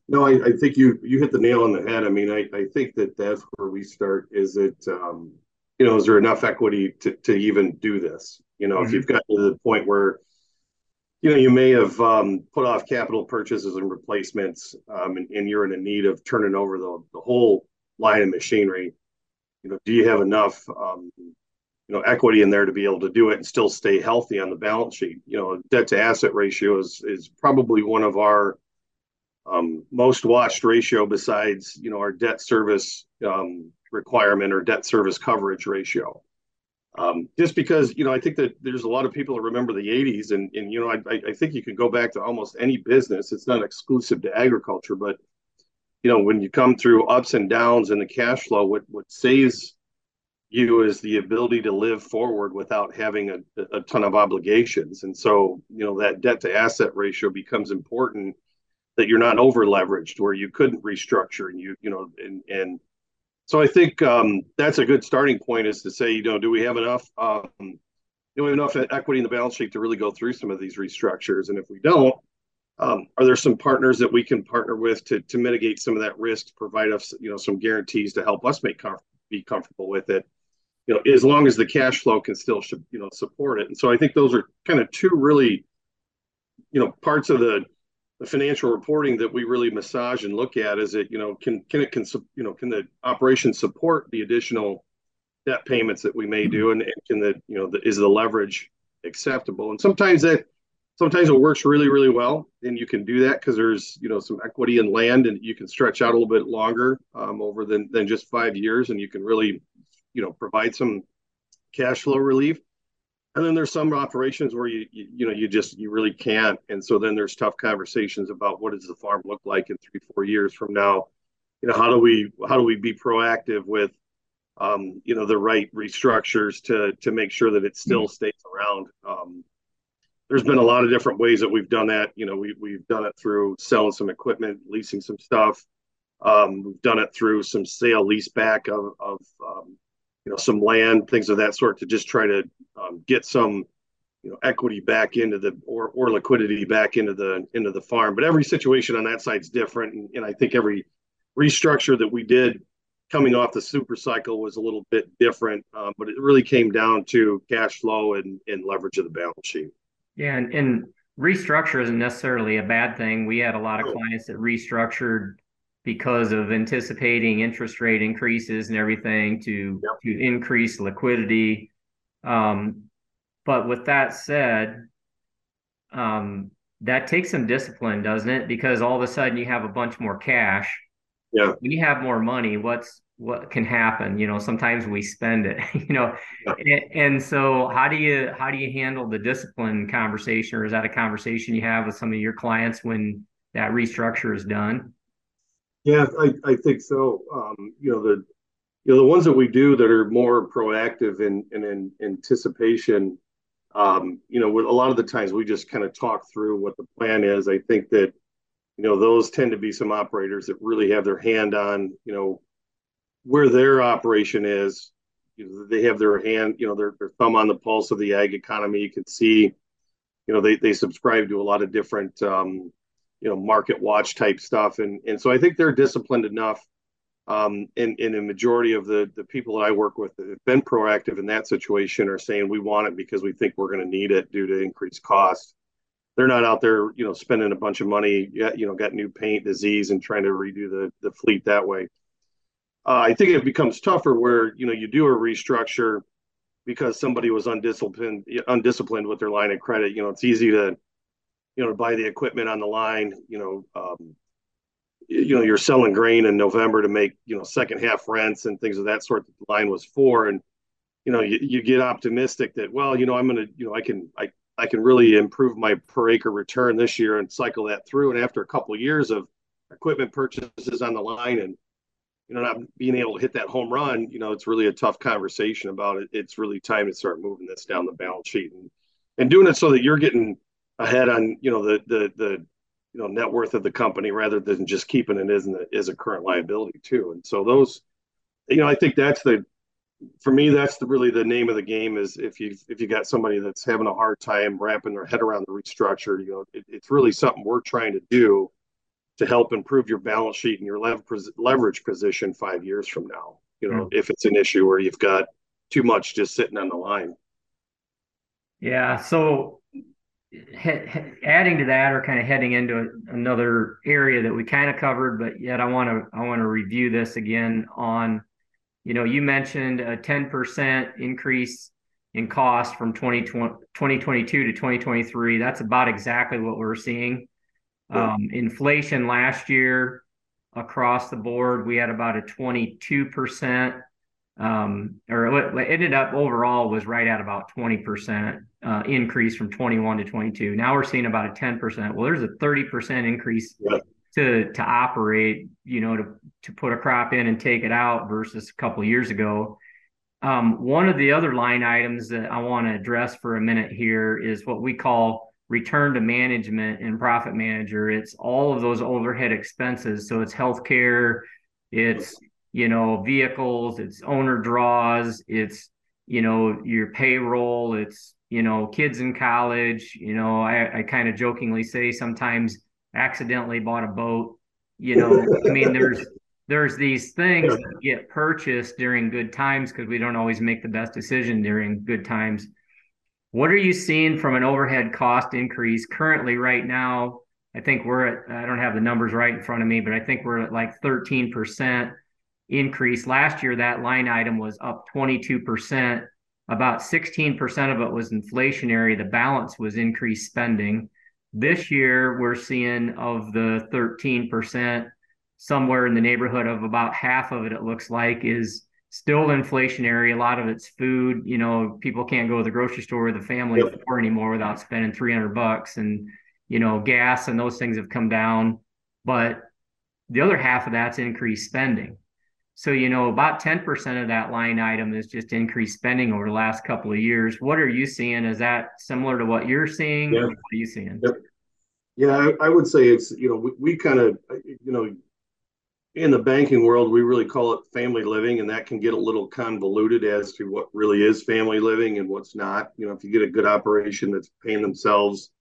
no, I, I think you you hit the nail on the head. I mean, I, I think that that's where we start. Is it, um, you know, is there enough equity to, to even do this? You know, mm-hmm. if you've gotten to the point where, you know, you may have um, put off capital purchases and replacements, um, and, and you're in a need of turning over the, the whole line of machinery, you know, do you have enough, um, you know, equity in there to be able to do it and still stay healthy on the balance sheet? You know, debt to asset ratio is is probably one of our um, most watched ratio, besides, you know, our debt service um, requirement or debt service coverage ratio. Um, just because, you know, I think that there's a lot of people that remember the eighties, and and you know, I I think you can go back to almost any business. It's not exclusive to agriculture, but you know, when you come through ups and downs in the cash flow, what, what saves you is the ability to live forward without having a, a ton of obligations. And so, you know, that debt to asset ratio becomes important, that you're not over leveraged where you couldn't restructure. And you, you know, and, and so I think um, that's a good starting point, is to say, you know, do we have enough, um, do we have enough equity in the balance sheet to really go through some of these restructures? And if we don't, Um, are there some partners that we can partner with to, to mitigate some of that risk, to provide us, you know, some guarantees to help us make comf- be comfortable with it, you know, as long as the cash flow can still, you know, support it. And so I think those are kind of two really, you know, parts of the, the financial reporting that we really massage and look at. Is it, you know, can can it can you know can the operation support the additional debt payments that we may do, and, and can the you know the, is the leverage acceptable? And sometimes that. Sometimes it works really, really well, and you can do that because there's, you know, some equity in land, and you can stretch out a little bit longer um, over than, than just five years, and you can really, you know, provide some cash flow relief. And then there's some operations where you, you, you know, you just, you really can't. And so then there's tough conversations about what does the farm look like in three, four years from now? You know, how do we, how do we be proactive with, um, you know, the right restructures to, to make sure that it still stays around? Um, There's been a lot of different ways that we've done that. You know, we, we've done it through selling some equipment, leasing some stuff. Um, we've done it through some sale lease back of, of um, you know, some land, things of that sort, to just try to um, get some, you know, equity back into the, or, or liquidity back into the, into the farm. But every situation on that side is different. And, and I think every restructure that we did coming off the super cycle was a little bit different, um, but it really came down to cash flow and, and leverage of the balance sheet. Yeah, and, and restructure isn't necessarily a bad thing. We had a lot of clients that restructured because of anticipating interest rate increases and everything to, yep. to increase liquidity. Um, but with that said, um, that takes some discipline, doesn't it? Because all of a sudden you have a bunch more cash. Yeah. When you have more money, what's what can happen? You know, sometimes we spend it, you know, yeah. and, and so how do you, how do you handle the discipline conversation? Or is that a conversation you have with some of your clients when that restructure is done? Yeah, I, I think so. Um, you know, the you know the ones that we do that are more proactive and in, in, in anticipation. Um, you know, a lot of the times we just kind of talk through what the plan is. I think that you know those tend to be some operators that really have their hand on you know where their operation is. You know, they have their hand, you know, their, their thumb on the pulse of the ag economy. You can see, you know, they they subscribe to a lot of different. Um, you know, market watch type stuff. And and so I think they're disciplined enough. Um, and, and a majority of the, the people that I work with that have been proactive in that situation are saying, we want it because we think we're going to need it due to increased costs. They're not out there, you know, spending a bunch of money, you know, got new paint, disease, and trying to redo the, the fleet that way. Uh, I think it becomes tougher where, you know, you do a restructure because somebody was undisciplined, undisciplined with their line of credit. You know, it's easy to, you know, buy the equipment on the line, you know, um, you know, you're selling grain in November to make, you know, second half rents and things of that sort that the line was for. And, you know, you, you get optimistic that, well, you know, I'm going to, you know, I can, I, I can really improve my per acre return this year and cycle that through. And after a couple of years of equipment purchases on the line and, you know, not being able to hit that home run, you know, it's really a tough conversation about it. It's really time to start moving this down the balance sheet and, and doing it so that you're getting ahead on, you know, the, the, the, you know, net worth of the company rather than just keeping it as a, as a current liability too. And so those, you know, I think that's the, for me, that's the, really the name of the game is if you, if you got somebody that's having a hard time wrapping their head around the restructure, you know, it, it's really something we're trying to do to help improve your balance sheet and your lev- leverage position five years from now, you know, mm-hmm. if it's an issue where you've got too much just sitting on the line. Yeah. So, adding to that, or kind of heading into another area that we kind of covered, but yet I want to I want to review this again on, you know, you mentioned a ten percent increase in cost from twenty twenty, twenty twenty-two to twenty twenty-three. That's about exactly what we're seeing. Yeah. Um, inflation last year across the board, we had about a twenty-two percent. Um, or what, what ended up overall was right at about twenty percent uh, increase from twenty-one to twenty-two. Now we're seeing about a ten percent. Well, there's a thirty percent increase yeah. to to operate, you know, to, to put a crop in and take it out versus a couple of years ago. Um, one of the other line items that I want to address for a minute here is what we call return to management and profit manager. It's all of those overhead expenses. So it's healthcare, it's you know, vehicles, it's owner draws, it's, you know, your payroll, it's, you know, kids in college, you know, I, I kind of jokingly say sometimes accidentally bought a boat, you know, I mean, there's, there's these things that get purchased during good times because we don't always make the best decision during good times. What are you seeing from an overhead cost increase currently right now? I think we're at, I don't have the numbers right in front of me, but I think we're at like thirteen percent. Increase last year. That line item was up twenty-two percent. About sixteen percent of it was inflationary. The balance was increased spending. This year, we're seeing of the thirteen percent, somewhere in the neighborhood of about half of it. It looks like is still inflationary. A lot of it's food. You know, people can't go to the grocery store or the family yep. store anymore without spending three hundred bucks. And you know, gas and those things have come down. But the other half of that's increased spending. So, you know, about ten percent of that line item is just increased spending over the last couple of years. What are you seeing? Is that similar to what you're seeing? Yeah. Or what are you seeing? Yeah, yeah I, I would say it's, you know, we, we kind of, you know, in the banking world, we really call it family living, and that can get a little convoluted as to what really is family living and what's not. You know, if you get a good operation that's paying themselves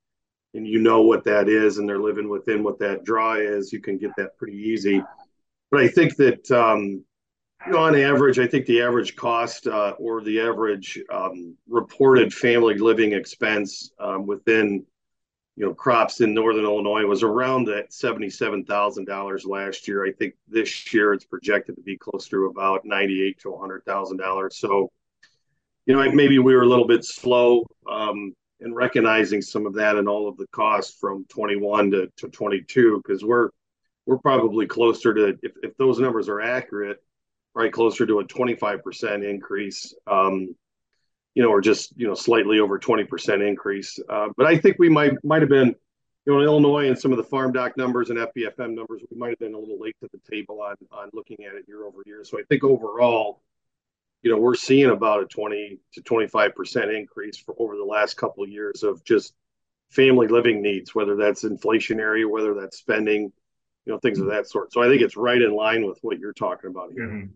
and you know what that is and they're living within what that draw is, you can get that pretty easy. But I think that, um, you know, on average, I think the average cost uh, or the average um, reported family living expense um, within, you know, crops in Northern Illinois was around that seventy-seven thousand dollars last year. I think this year it's projected to be close to about ninety-eight thousand dollars to one hundred thousand dollars. So, you know, maybe we were a little bit slow um, in recognizing some of that and all of the costs from twenty-one to, to twenty-two, because we're we're probably closer to, if, if those numbers are accurate, right closer to a twenty-five percent increase, um, you know, or just, you know, slightly over twenty percent increase. Uh, but I think we might might have been, you know, in Illinois and some of the farm doc numbers and F B F M numbers, we might have been a little late to the table on on looking at it year over year. So I think overall, you know, we're seeing about a twenty to twenty-five percent increase for over the last couple of years of just family living needs, whether that's inflationary, whether that's spending, you know, things of that sort. So I think it's right in line with what you're talking about here. Mm-hmm.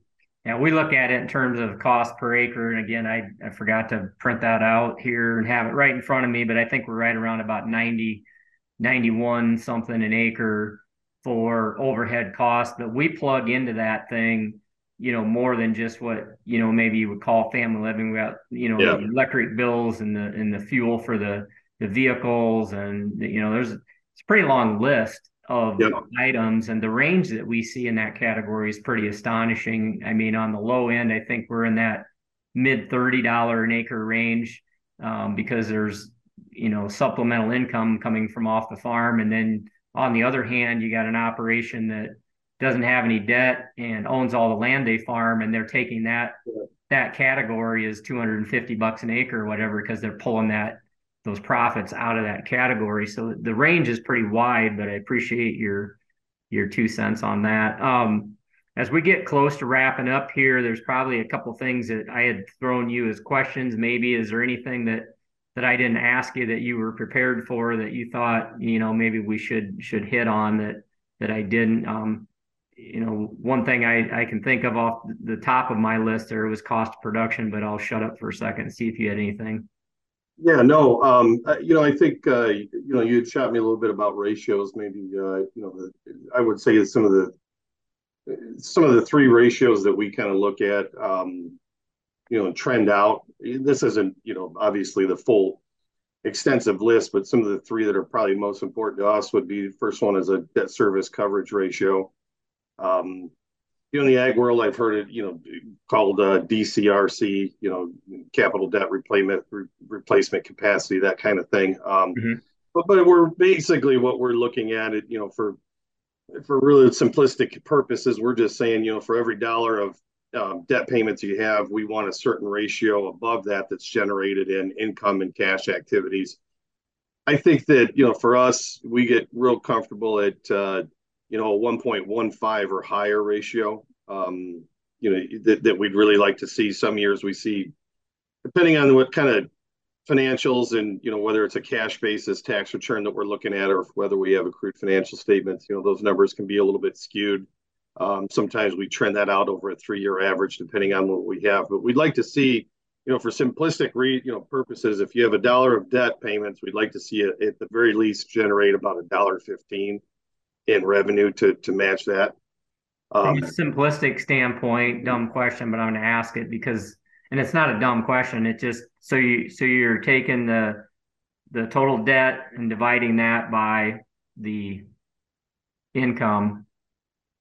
And we look at it in terms of cost per acre. And again, I, I forgot to print that out here and have it right in front of me, but I think we're right around about ninety, ninety-one something an acre for overhead costs. But we plug into that thing, you know, more than just what, you know, maybe you would call family living. We got, you know, yeah. the electric bills and the, and the fuel for the, the vehicles. And, you know, there's it's a pretty long list of yep. items, and the range that we see in that category is pretty astonishing. I mean, on the low end, I think we're in that mid thirty dollars an acre range um, because there's, you know, supplemental income coming from off the farm. And then on the other hand, you got an operation that doesn't have any debt and owns all the land they farm, and they're taking that, yeah. that category is two hundred fifty bucks an acre or whatever, because they're pulling that those profits out of that category. So the range is pretty wide, but I appreciate your your two cents on that. Um, as we get close to wrapping up here, there's probably a couple things that I had thrown you as questions. Maybe is there anything that that I didn't ask you that you were prepared for that you thought, you know, maybe we should should hit on that that I didn't? Um, you know, one thing I, I can think of off the top of my list there was cost of production, but I'll shut up for a second and see if you had anything. Yeah, no, um, you know, I think, uh, you know, you had shot me a little bit about ratios. Maybe, uh, you know, the, I would say that some of the some of the three ratios that we kind of look at, um, you know, and trend out. This isn't, you know, obviously the full extensive list, but some of the three that are probably most important to us would be, first one is a debt service coverage ratio. Um, you know, in the ag world, I've heard it, you know, called uh, D C R C, you know, capital debt repayment, re- replacement capacity, that kind of thing. Um, mm-hmm. But but we're basically what we're looking at it, you know, for for really simplistic purposes, we're just saying, you know, for every dollar of um, debt payments you have, we want a certain ratio above that that's generated in income and cash activities. I think that, you know, for us, we get real comfortable at, uh, you know, a one point one five or higher ratio, um, you know, that, that we'd really like to see. Some years we see, depending on what kind of financials and, you know, whether it's a cash basis tax return that we're looking at or whether we have accrued financial statements, you know, those numbers can be a little bit skewed. Um, sometimes we trend that out over a three-year average, depending on what we have. But we'd like to see, you know, for simplistic re- you know, purposes, if you have a dollar of debt payments, we'd like to see it at the very least generate about a dollar fifteen in revenue to to match that. Um, From a simplistic standpoint, dumb question, but I'm going to ask it because, and it's not a dumb question. It just so you so you're taking the the total debt and dividing that by the income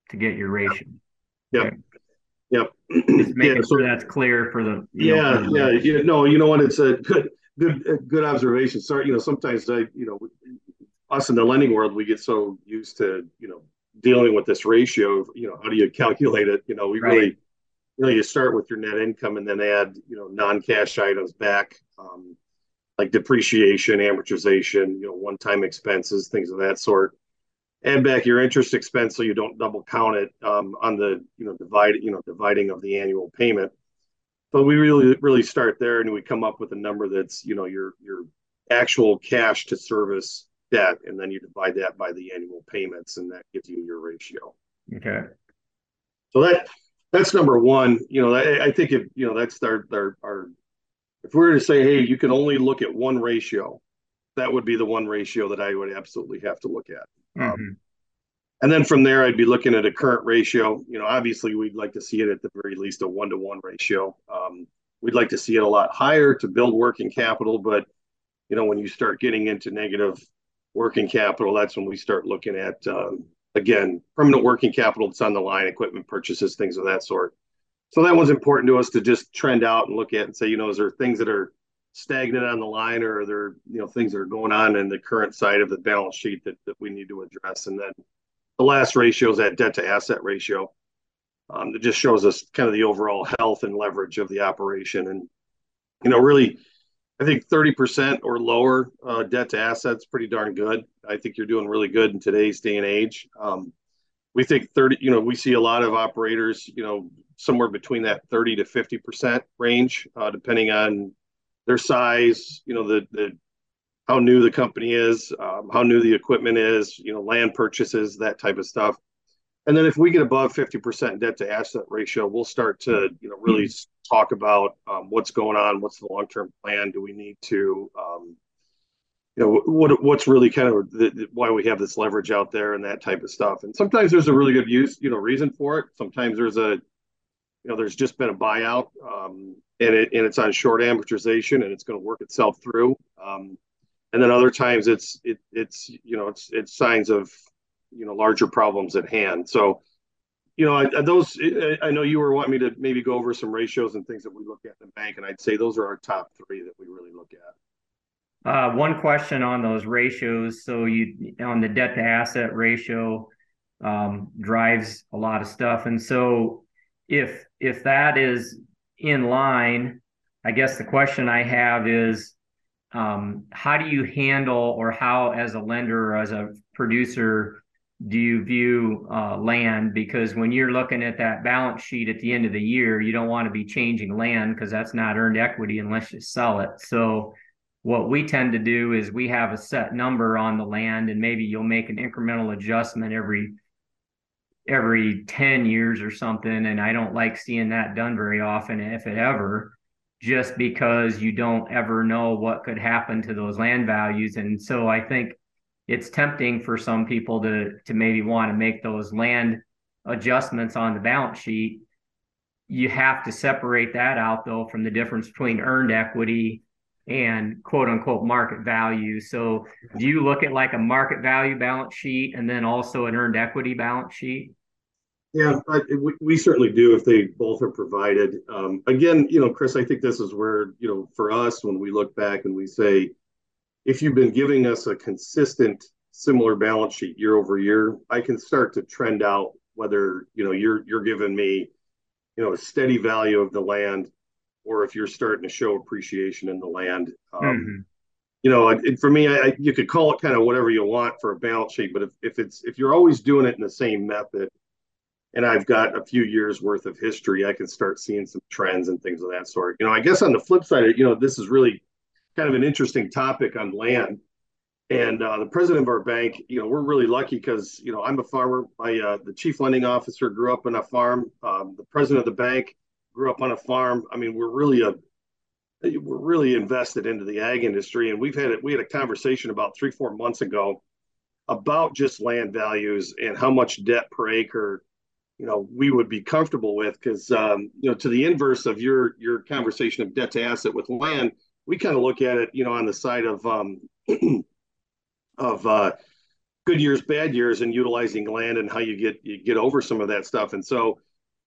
to get your ratio. Yep. Okay. Yep. Just making yeah, so, sure that's clear for the. Yeah, know, for the yeah, ratio. yeah. No, you know what? It's a good good good observation. Sorry, you know, sometimes I you know. Us in the lending world, we get so used to, you know, dealing with this ratio of, you know, how do you calculate it? You know, we right. really, you know, you start with your net income and then add, you know, non-cash items back, um, like depreciation, amortization, you know, one-time expenses, things of that sort. Add back your interest expense so you don't double count it um, on the, you know, divide, you know, dividing of the annual payment. But we really, really start there and we come up with a number that's, you know, your your actual cash to service debt, and then you divide that by the annual payments, and that gives you your ratio. Okay. So that that's number one. You know, I, I think if you know that's our, our our if we were to say, hey, you can only look at one ratio, that would be the one ratio that I would absolutely have to look at. Mm-hmm. Um, and then from there, I'd be looking at a current ratio. You know, obviously, we'd like to see it at the very least a one-to-one ratio. Um, we'd like to see it a lot higher to build working capital, but you know, when you start getting into negative working capital, that's when we start looking at, um, again, permanent working capital that's on the line, equipment purchases, things of that sort. So that one's important to us to just trend out and look at and say, you know, is there things that are stagnant on the line, or are there, you know, things that are going on in the current side of the balance sheet that, that we need to address? And then the last ratio is that debt to asset ratio. Um, that just shows us kind of the overall health and leverage of the operation. And, you know, really, I think thirty percent or lower uh, debt to assets, pretty darn good. I think you're doing really good in today's day and age. Um, we think thirty, you know, we see a lot of operators, you know, somewhere between that thirty to fifty percent range, uh, depending on their size, you know, the, the how new the company is, um, how new the equipment is, you know, land purchases, that type of stuff. And then if we get above fifty percent debt to asset ratio, we'll start to, you know, really mm-hmm. talk about um, what's going on, what's the long-term plan, do we need to, um, you know, what what's really kind of the, the, why we have this leverage out there and that type of stuff. And sometimes there's a really good use, you know, reason for it. Sometimes there's a, you know, there's just been a buyout um, and it and it's on short amortization and it's going to work itself through. Um, and then other times it's it it's you know it's it's signs of, you know, larger problems at hand. So, you know, I, those, I know you were wanting me to maybe go over some ratios and things that we look at in the bank, and I'd say those are our top three that we really look at. Uh, one question on those ratios. So you, on the debt to asset ratio, um, drives a lot of stuff. And so if, if that is in line, I guess the question I have is, um, how do you handle, or how as a lender or as a producer, do you view uh, land? Because when you're looking at that balance sheet at the end of the year, you don't want to be changing land because that's not earned equity unless you sell it. So what we tend to do is we have a set number on the land, and maybe you'll make an incremental adjustment every every ten years or something. And I don't like seeing that done very often, if it ever, just because you don't ever know what could happen to those land values. And so I think it's tempting for some people to, to maybe want to make those land adjustments on the balance sheet. You have to separate that out, though, from the difference between earned equity and quote unquote market value. So do you look at like a market value balance sheet and then also an earned equity balance sheet? Yeah, I, we, we certainly do if they both are provided. Um, again, you know, Chris, I think this is where, you know, for us, when we look back and we say, if you've been giving us a consistent similar balance sheet year over year, I can start to trend out whether, you know, you're you're giving me, you know, a steady value of the land, or if you're starting to show appreciation in the land. Um, mm-hmm. You know, it, for me, I, you could call it kind of whatever you want for a balance sheet, but if, if it's if you're always doing it in the same method, and I've got a few years worth of history, I can start seeing some trends and things of that sort. You know, I guess on the flip side, you know, this is really kind of an interesting topic on land. And uh, the president of our bank, you know, we're really lucky because, you know, I'm a farmer. I, uh, the chief lending officer grew up on a farm. Um, the president of the bank grew up on a farm. I mean, we're really a, we're really invested into the ag industry. And we've had it. We had a conversation about three, four months ago about just land values and how much debt per acre, you know, we would be comfortable with. Because, um, you know, to the inverse of your, your conversation of debt to asset with land, we kind of look at it, you know, on the side of um, of uh, good years, bad years, and utilizing land and how you get you get over some of that stuff. And so,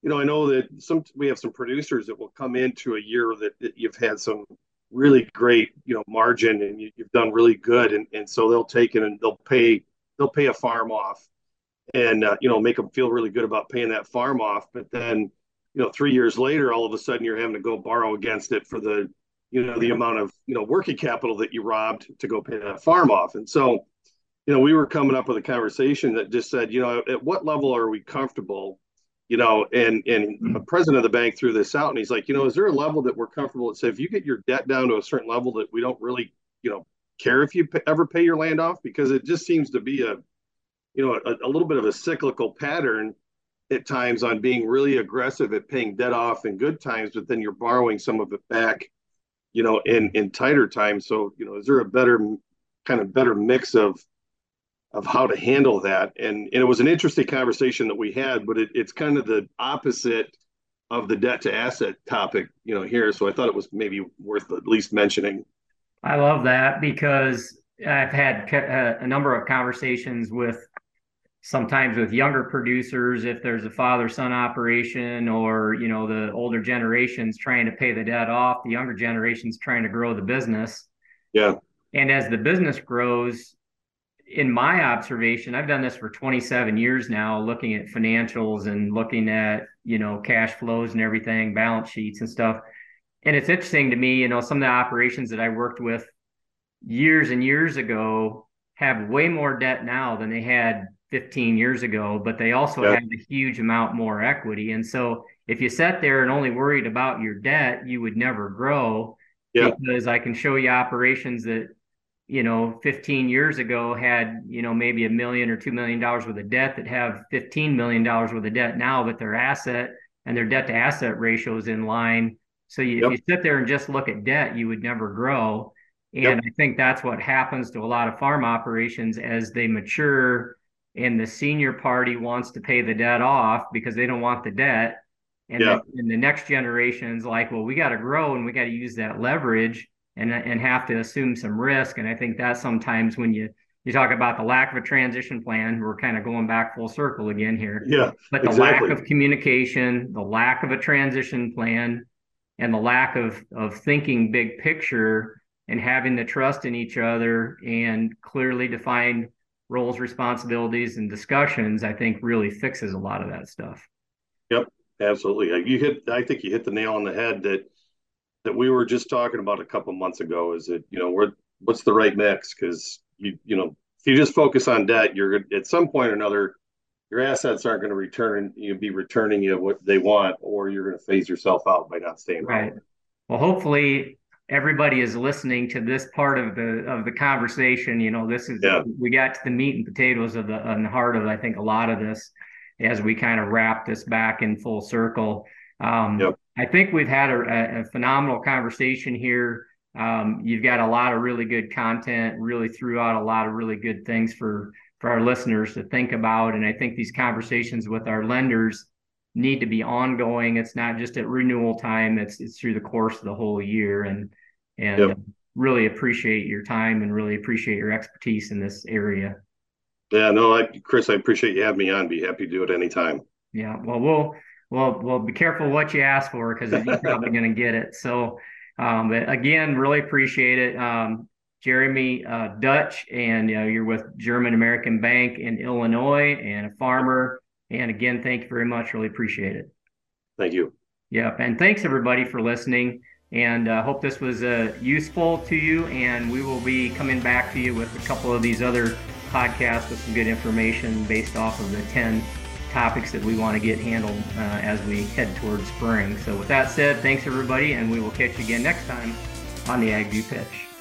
you know, I know that some we have some producers that will come into a year that, that you've had some really great, you know, margin and you, you've done really good, and, and so they'll take it and they'll pay they'll pay a farm off, and uh, you know, make them feel really good about paying that farm off. But then, you know, three years later, all of a sudden, you're having to go borrow against it for the you know, the amount of, you know, working capital that you robbed to go pay that farm off. And so, you know, we were coming up with a conversation that just said, you know, at what level are we comfortable, you know, and, and the president of the bank threw this out and he's like, you know, is there a level that we're comfortable at? So if you get your debt down to a certain level that we don't really, you know, care if you p- ever pay your land off, because it just seems to be a, you know, a, a little bit of a cyclical pattern at times on being really aggressive at paying debt off in good times, but then you're borrowing some of it back, you know, in, in tighter times. So, you know, is there a better kind of better mix of, of how to handle that? And, and it was an interesting conversation that we had, but it, it's kind of the opposite of the debt to asset topic, you know, here. So I thought it was maybe worth at least mentioning. I love that because I've had a, a number of conversations with sometimes with younger producers, if there's a father-son operation, or, you know, the older generation's trying to pay the debt off, the younger generation's trying to grow the business. Yeah. And as the business grows, in my observation, I've done this for twenty-seven years now, looking at financials and looking at, you know, cash flows and everything, balance sheets and stuff. And it's interesting to me, you know, some of the operations that I worked with years and years ago have way more debt now than they had fifteen years ago, but they also yeah. have a huge amount more equity. And so if you sat there and only worried about your debt, you would never grow yeah. because I can show you operations that, you know, fifteen years ago had, you know, maybe a million or two million dollars worth of debt that have fifteen million dollars worth of debt now, but their asset and their debt to asset ratio is in line. So you, yep. if you sit there and just look at debt, you would never grow. And yep. I think that's what happens to a lot of farm operations as they mature and the senior party wants to pay the debt off because they don't want the debt. And, yep. the, and the next generation's like, well, we got to grow and we got to use that leverage and, and have to assume some risk. And I think that sometimes when you, you talk about the lack of a transition plan, we're kind of going back full circle again here. Yeah, but the exactly. lack of communication, the lack of a transition plan, and the lack of of thinking big picture and having the trust in each other and clearly defined roles, responsibilities, and discussions, I think really fixes a lot of that stuff. Yep, absolutely. You hit, I think you hit the nail on the head that that we were just talking about a couple months ago, is that, you know, we're, what's the right mix? Because, you you know, if you just focus on debt, you're at some point or another, your assets aren't going to return, you'll be returning you what they want, or you're going to phase yourself out by not staying right. Around. Well, hopefully everybody is listening to this part of the of the conversation. You know, this is yeah. we got to the meat and potatoes of the, and the heart of, I think, a lot of this as we kind of wrap this back in full circle. Um, yep. I think we've had a, a phenomenal conversation here. Um, you've got a lot of really good content, really threw out a lot of really good things for for our listeners to think about. And I think these conversations with our lenders need to be ongoing. It's not just at renewal time. It's it's through the course of the whole year. And and yep. really appreciate your time and really appreciate your expertise in this area. Yeah, no, I, Chris, I appreciate you having me on. Be happy to do it anytime. Yeah, well, we'll well well be careful what you ask for, because you're probably going to get it. So um, but again, really appreciate it. Um, Jeremy uh, Doetch, and you know, you're with German American Bank in Illinois and a farmer. And again, thank you very much. Really appreciate it. Thank you. Yep. And thanks everybody for listening, and uh, hope this was uh, useful to you. And we will be coming back to you with a couple of these other podcasts with some good information based off of the ten topics that we want to get handled uh, as we head towards spring. So with that said, thanks everybody. And we will catch you again next time on the AgView Pitch.